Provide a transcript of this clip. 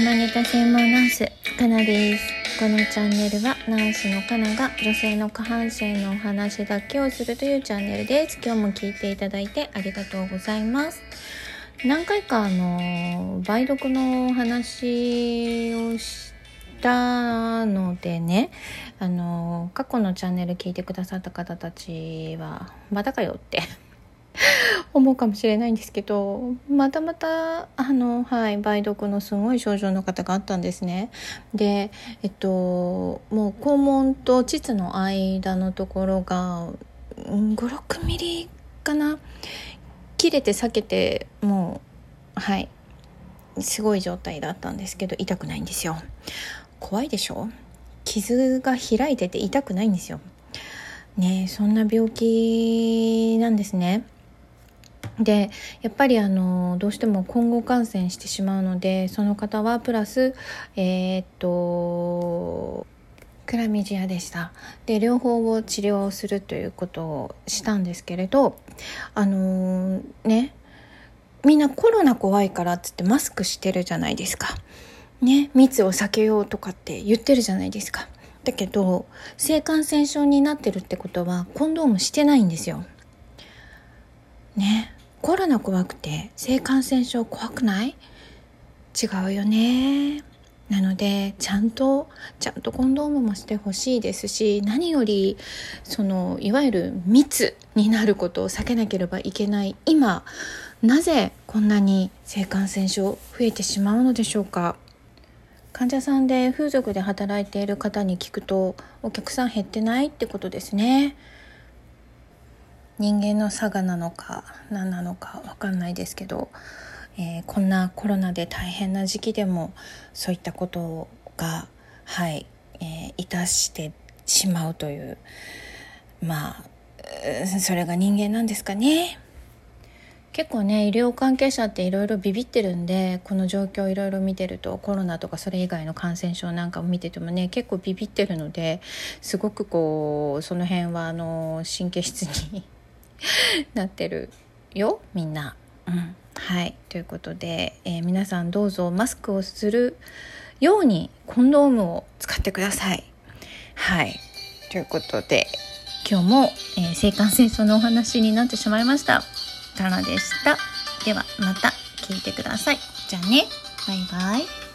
島ネタ専門ナースかなです。このチャンネルはナースのかなが女性の下半身のお話だけをするというチャンネルです。今日も聞いていただいてありがとうございます。何回か梅毒のお話をしたのでね、過去のチャンネル聞いてくださった方たちはまたかよって思うかもしれないんですけど、また梅毒のすごい症状の方があったんですね。で、もう肛門と膣の間のところが 5,6 ミリかな切れて裂けて、もうすごい状態だったんですけど、痛くないんですよ。怖いでしょ？傷が開いてて痛くないんですよね。そんな病気なんですね。で、やっぱりどうしても混合感染してしまうので、その方はプラスクラミジアでした。で、両方を治療するということをしたんですけれど、みんなコロナ怖いからってマスクしてるじゃないですかね、密を避けようとかって言ってるじゃないですか。だけど性感染症になってるってことはコンドームしてないんですよね。コロナ怖くて性感染症怖くない？違うよね。なのでちゃんとコンドームもしてほしいですし、何よりいわゆる密になることを避けなければいけない今、なぜこんなに性感染症増えてしまうのでしょうか。患者さんで風俗で働いている方に聞くと、お客さん減ってないってことですね。人間の差がなのか何なのか分かんないですけど、こんなコロナで大変な時期でもそういったことが致してしまうという、それが人間なんですかね。結構ね、医療関係者っていろいろビビってるんで、この状況いろいろ見てると、コロナとかそれ以外の感染症なんかを見ててもね、結構ビビってるので、すごくその辺は神経質になってるよみんな、ということで、皆さんどうぞマスクをするようにコンドームを使ってください。ということで、今日も、性感染症のお話になってしまいました。からでした。ではまた聞いてください。じゃあね。バイバイ。